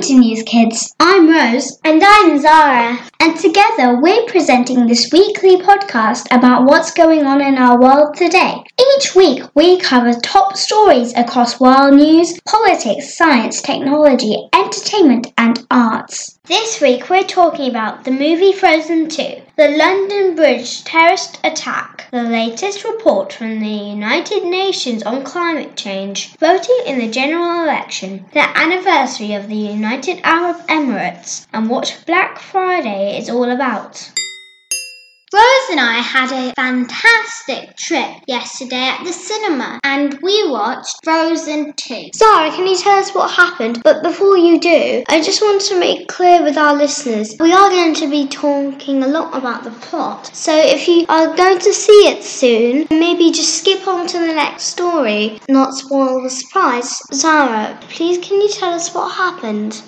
Welcome to NewzKidz. I'm Rose. And I'm Zara. And together we're presenting this weekly podcast about what's going on in our world today. Each week we cover top stories across world news, politics, science, technology, entertainment and arts. This week we're talking about the movie Frozen 2, the London Bridge terrorist attack, the latest report from the United Nations on climate change, voting in the general election, the anniversary of the United Arab Emirates, and what Black Friday is all about. Rose and I had a fantastic trip yesterday at the cinema and we watched Frozen 2. Zara, can you tell us what happened? But before you do, I just want to make clear with our listeners, we are going to be talking a lot about the plot. So if you are going to see it soon, maybe just skip on to the next story, not spoil the surprise. Zara, please can you tell us what happened?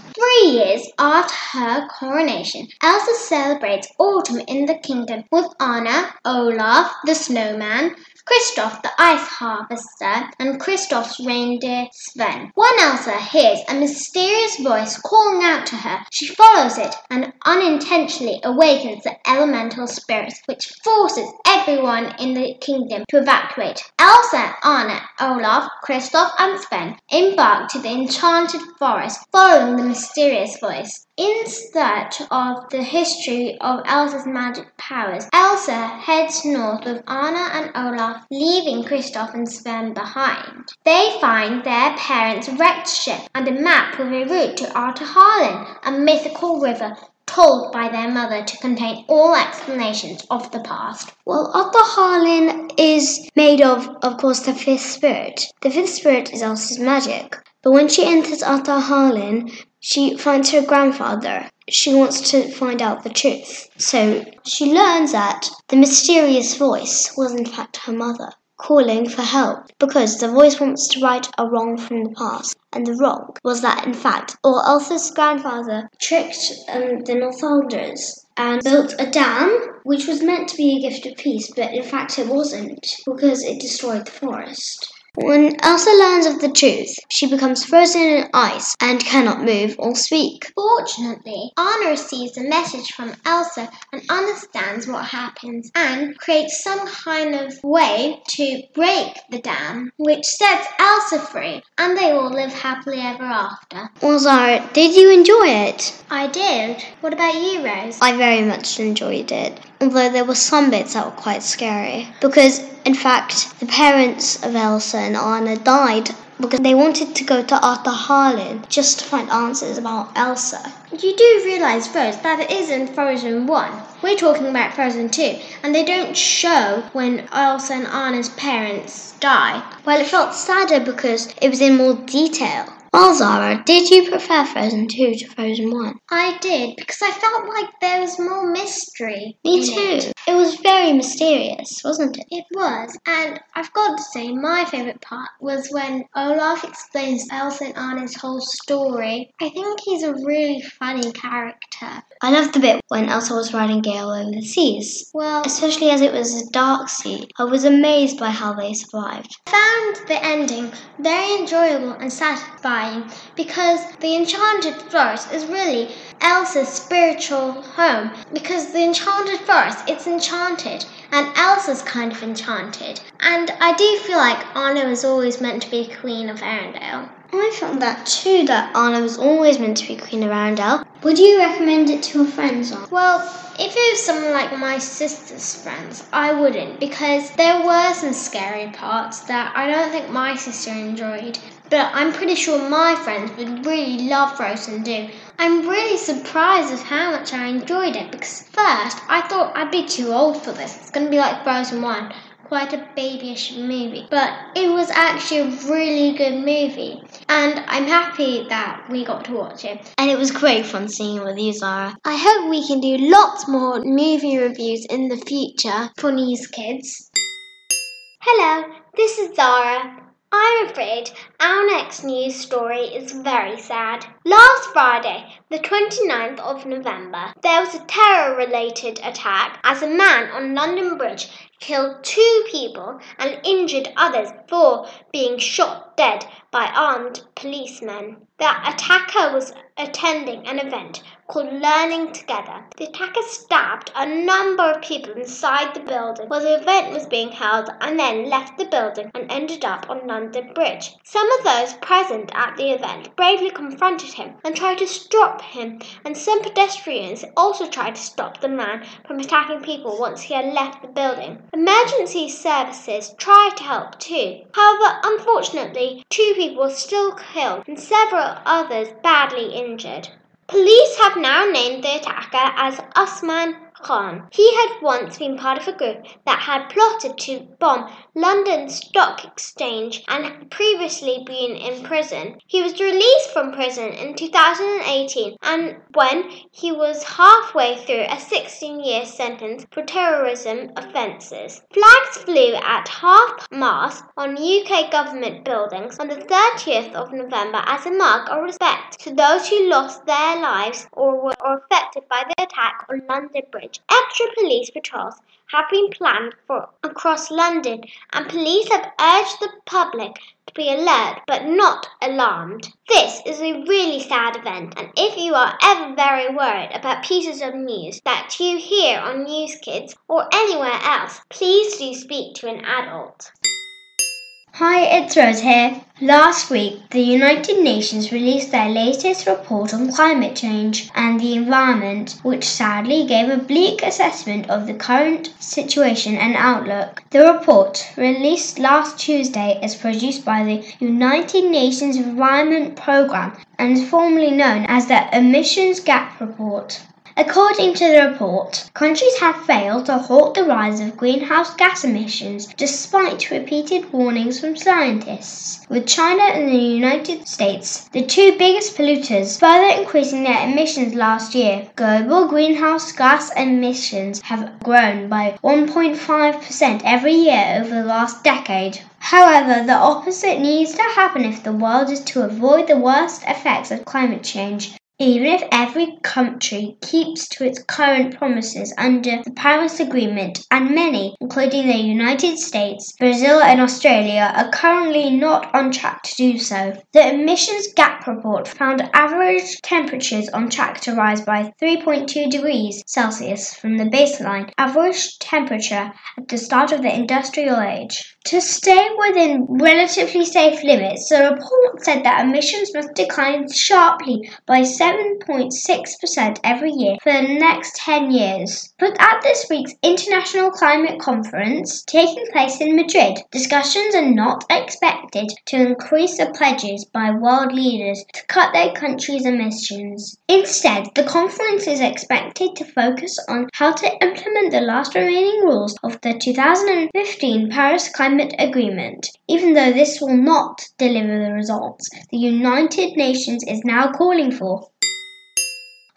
3 years after her coronation, Elsa celebrates autumn in the kingdom with Anna, Olaf the snowman, Kristoff the ice harvester, and Kristoff's reindeer Sven. When Elsa hears a mysterious voice calling out to her, she follows it and unintentionally awakens the elemental spirits, which forces everyone in the kingdom to evacuate. Elsa, Anna, Olaf, Kristoff and Sven embark to the enchanted forest, following the mysterious voice. In search of the history of Elsa's magic powers, Elsa heads north with Anna and Olaf, leaving Kristoff and Sven behind. They find their parents' wrecked ship and a map with a route to Ahtohallan, a mythical river told by their mother to contain all explanations of the past. Well, Ahtohallan is made of course, the fifth spirit. The fifth spirit is Elsa's magic. But when she enters Ahtohallan, she finds her grandfather. She wants to find out the truth. So she learns that the mysterious voice was in fact her mother, calling for help, because the voice wants to right a wrong from the past. And the wrong was that, in fact, Elsa's grandfather tricked the Northlanders and built a dam, which was meant to be a gift of peace, but in fact it wasn't, because it destroyed the forest. When Elsa learns of the truth, she becomes frozen in ice and cannot move or speak. Fortunately, Anna receives a message from Elsa and understands what happens and creates some kind of way to break the dam, which sets Elsa free, and they all live happily ever after. Well, Zara, did you enjoy it? I did. What about you, Rose? I very much enjoyed it, although there were some bits that were quite scary, because in fact, the parents of Elsa and Anna died because they wanted to go to Ahtohallan just to find answers about Elsa. You do realise, Rose, that it isn't Frozen 1. We're talking about Frozen 2, and they don't show when Elsa and Anna's parents die. Well, it felt sadder because it was in more detail. Well, Zara, did you prefer Frozen 2 to Frozen 1? I did, because I felt like there was more mystery. Me too. It was very mysterious, wasn't it? It was, and I've got to say my favourite part was when Olaf explains Elsa and Anna's whole story. I think he's a really funny character. I loved the bit when Elsa was riding Gale over the seas. Well, especially as it was a dark sea, I was amazed by how they survived. I found the ending very enjoyable and satisfying because the enchanted forest is really Elsa's spiritual home, because the enchanted forest, it's enchanted, and Elsa's kind of enchanted, and I do feel like Anna was always meant to be Queen of Arendelle. I felt that too, that Anna was always meant to be Queen of Arendelle. Would you recommend it to your friends, Anna? Well, if it was someone like my sister's friends, I wouldn't, because there were some scary parts that I don't think my sister enjoyed. But I'm pretty sure my friends would really love Frozen 2. I'm really surprised at how much I enjoyed it, because first I thought I'd be too old for this. It's going to be like Frozen 1, quite a babyish movie. But it was actually a really good movie, and I'm happy that we got to watch it. And it was great fun seeing it with you, Zara. I hope we can do lots more movie reviews in the future for NewzKidz. Hello, this is Zara. I'm afraid our next news story is very sad. Last Friday, the 29th of November, there was a terror-related attack as a man on London Bridge killed 2 people and injured others before being shot dead by armed policemen. The attacker was attending an event called Learning Together. The attacker stabbed a number of people inside the building while the event was being held and then left the building and ended up on London Bridge. Some of those present at the event bravely confronted him and tried to stop him, and some pedestrians also tried to stop the man from attacking people once he had left the building. Emergency services tried to help too. However, unfortunately, 2 people were still killed and several others badly injured. Police have now named the attacker as Usman Khan. He had once been part of a group that had plotted to bomb London Stock Exchange and had previously been in prison. He was released from prison in 2018, and when he was halfway through a 16-year sentence for terrorism offences. Flags flew at half-mast on UK government buildings on the 30th of November as a mark of respect to those who lost their lives or were affected by the attack on London Bridge. Extra police patrols have been planned for across London, and police have urged the public to be alert but not alarmed. This is a really sad event, and if you are ever very worried about pieces of news that you hear on NewzKidz or anywhere else, please do speak to an adult. Hi, it's Rose here. Last week, the United Nations released their latest report on climate change and the environment, which sadly gave a bleak assessment of the current situation and outlook. The report, released last Tuesday, is produced by the United Nations Environment Programme and is formally known as the Emissions Gap Report. According to the report, countries have failed to halt the rise of greenhouse gas emissions despite repeated warnings from scientists, with China and the United States, the 2 biggest polluters, further increasing their emissions last year. Global greenhouse gas emissions have grown by 1.5% every year over the last decade. However, the opposite needs to happen if the world is to avoid the worst effects of climate change. Even if every country keeps to its current promises under the Paris Agreement, and many, including the United States, Brazil and Australia, are currently not on track to do so. The Emissions Gap Report found average temperatures on track to rise by 3.2 degrees Celsius from the baseline average temperature at the start of the Industrial Age. To stay within relatively safe limits, the report said that emissions must decline sharply by 7.6% every year for the next 10 years. But at this week's International Climate Conference taking place in Madrid, discussions are not expected to increase the pledges by world leaders to cut their countries' emissions. Instead, the conference is expected to focus on how to implement the last remaining rules of the 2015 Paris Climate Agreement. Even though this will not deliver the results the United Nations is now calling for.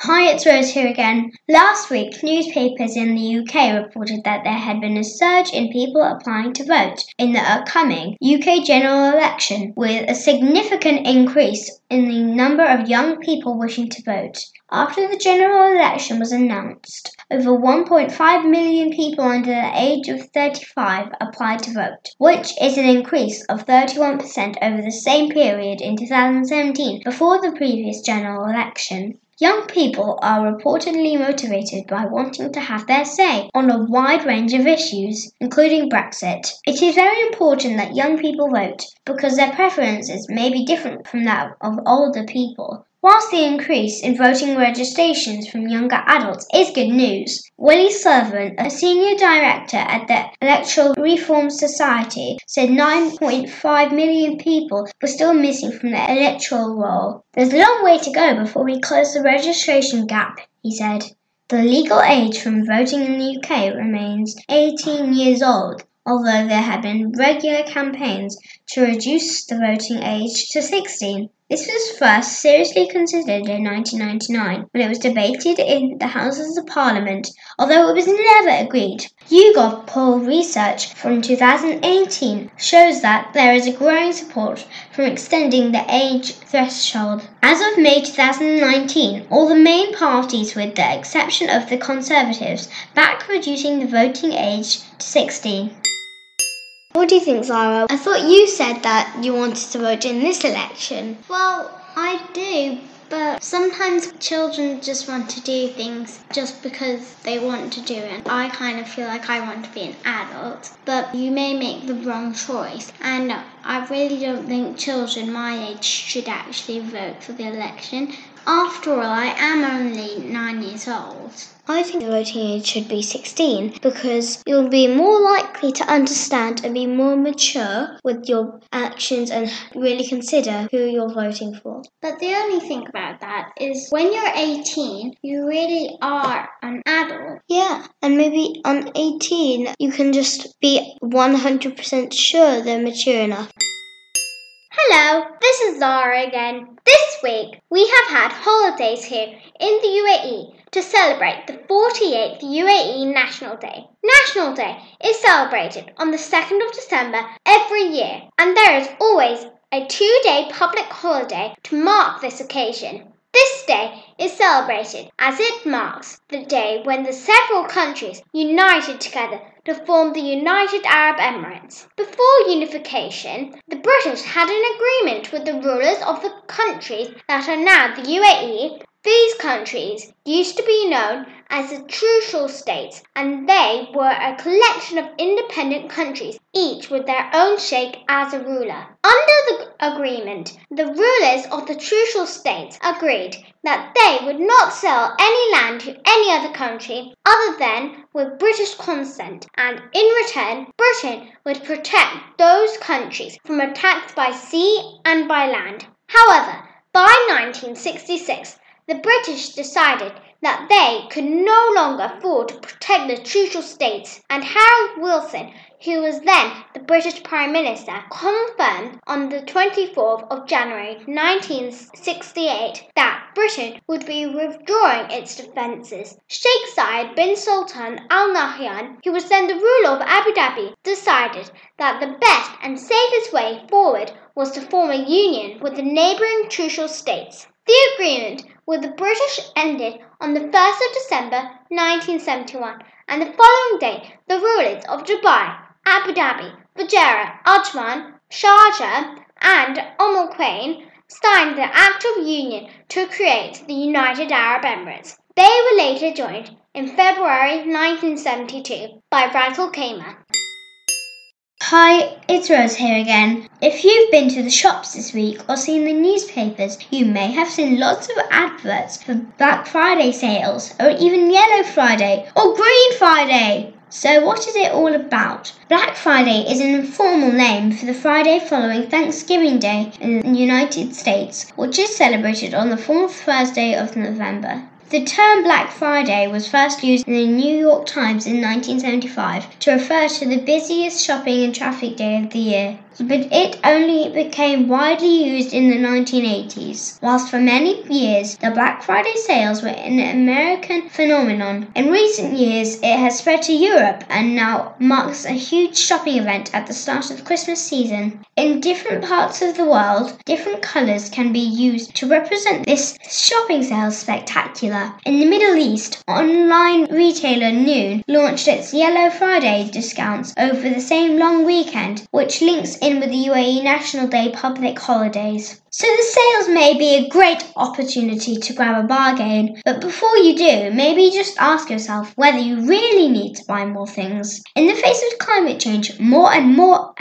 Hi, it's Rose here again. Last week, newspapers in the UK reported that there had been a surge in people applying to vote in the upcoming UK general election, with a significant increase in the number of young people wishing to vote. After the general election was announced, over 1.5 million people under the age of 35 applied to vote, which is an increase of 31% over the same period in 2017, before the previous general election. Young people are reportedly motivated by wanting to have their say on a wide range of issues, including Brexit. It is very important that young people vote because their preferences may be different from that of older people. Whilst the increase in voting registrations from younger adults is good news, Willie Sullivan, a senior director at the Electoral Reform Society, said 9.5 million people were still missing from the electoral roll. There's a long way to go before we close the registration gap, he said. The legal age from voting in the UK remains 18 years old, although there have been regular campaigns to reduce the voting age to 16. This was first seriously considered in 1999 when it was debated in the Houses of Parliament, although it was never agreed. YouGov poll research from 2018 shows that there is a growing support for extending the age threshold. As of May 2019, all the main parties, with the exception of the Conservatives, back reducing the voting age to 16. What do you think, Zara? I thought you said that you wanted to vote in this election. Well, I do, but sometimes children just want to do things just because they want to do it. I kind of feel like I want to be an adult, but you may make the wrong choice. And I really don't think children my age should actually vote for the election. After all, I am only 9 years old. I think the voting age should be 16 because you'll be more likely to understand and be more mature with your actions and really consider who you're voting for. But the only thing about that is when you're 18, you really are an adult. Yeah, and maybe on 18, you can just be 100% sure they're mature enough. Hello, this is Zara again. This week, we have had holidays here in the UAE to celebrate the 48th UAE National Day. National Day is celebrated on the 2nd of December every year, and there is always a two-day public holiday to mark this occasion. This day is celebrated as it marks the day when the several countries united together to form the United Arab Emirates. Before unification, the British had an agreement with the rulers of the countries that are now the UAE. These countries used to be known as the Trucial States, and they were a collection of independent countries, each with their own sheikh as a ruler. Under the agreement, the rulers of the Trucial States agreed that they would not sell any land to any other country other than with British consent, and in return, Britain would protect those countries from attacks by sea and by land. However, by 1966, the British decided that they could no longer afford to protect the Trucial States, and Harold Wilson, who was then the British Prime Minister, confirmed on the 24th of January 1968 that Britain would be withdrawing its defences. Sheikh Zayed bin Sultan al Nahyan, who was then the ruler of Abu Dhabi, decided that the best and safest way forward was to form a union with the neighbouring Trucial States. The agreement with the British ended on the 1st of December 1971, and the following day the rulers of Dubai, Abu Dhabi, Fujairah, Ajman, Sharjah and Umm Al Quwain signed the Act of Union to create the United Arab Emirates. They were later joined in February 1972 by Ras Al Khaimah. Hi, it's Rose here again. If you've been to the shops this week or seen the newspapers, you may have seen lots of adverts for Black Friday sales, or even Yellow Friday or Green Friday. So what is it all about? Black Friday is an informal name for the Friday following Thanksgiving Day in the United States, which is celebrated on the fourth Thursday of November. The term Black Friday was first used in the New York Times in 1975 to refer to the busiest shopping and traffic day of the year, but it only became widely used in the 1980s. Whilst for many years the Black Friday sales were an American phenomenon, in recent years it has spread to Europe and now marks a huge shopping event at the start of the Christmas season. In different parts of the world, different colours can be used to represent this shopping sales spectacular. In the Middle East, online retailer Noon launched its Yellow Friday discounts over the same long weekend, which links in with the UAE National Day public holidays. So the sales may be a great opportunity to grab a bargain, but before you do, maybe just ask yourself whether you really need to buy more things. In the face of climate change, more and more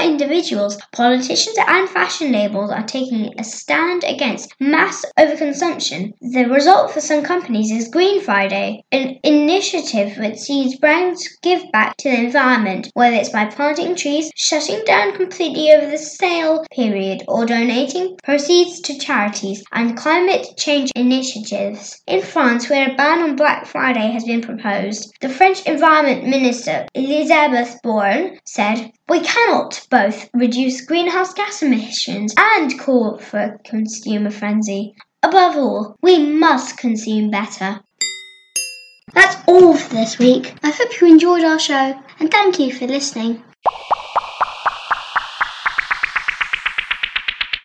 individuals, politicians and fashion labels are taking a stand against mass overconsumption. The result for some companies is Green Friday, an initiative which sees brands give back to the environment, whether it's by planting trees, shutting down completely over the sale period, or donating donating proceeds to charities and climate change initiatives. In France, where a ban on Black Friday has been proposed, the French Environment Minister, Elisabeth Borne, said, "We cannot both reduce greenhouse gas emissions and call for a consumer frenzy. Above all, we must consume better." That's all for this week. I hope you enjoyed our show, and thank you for listening.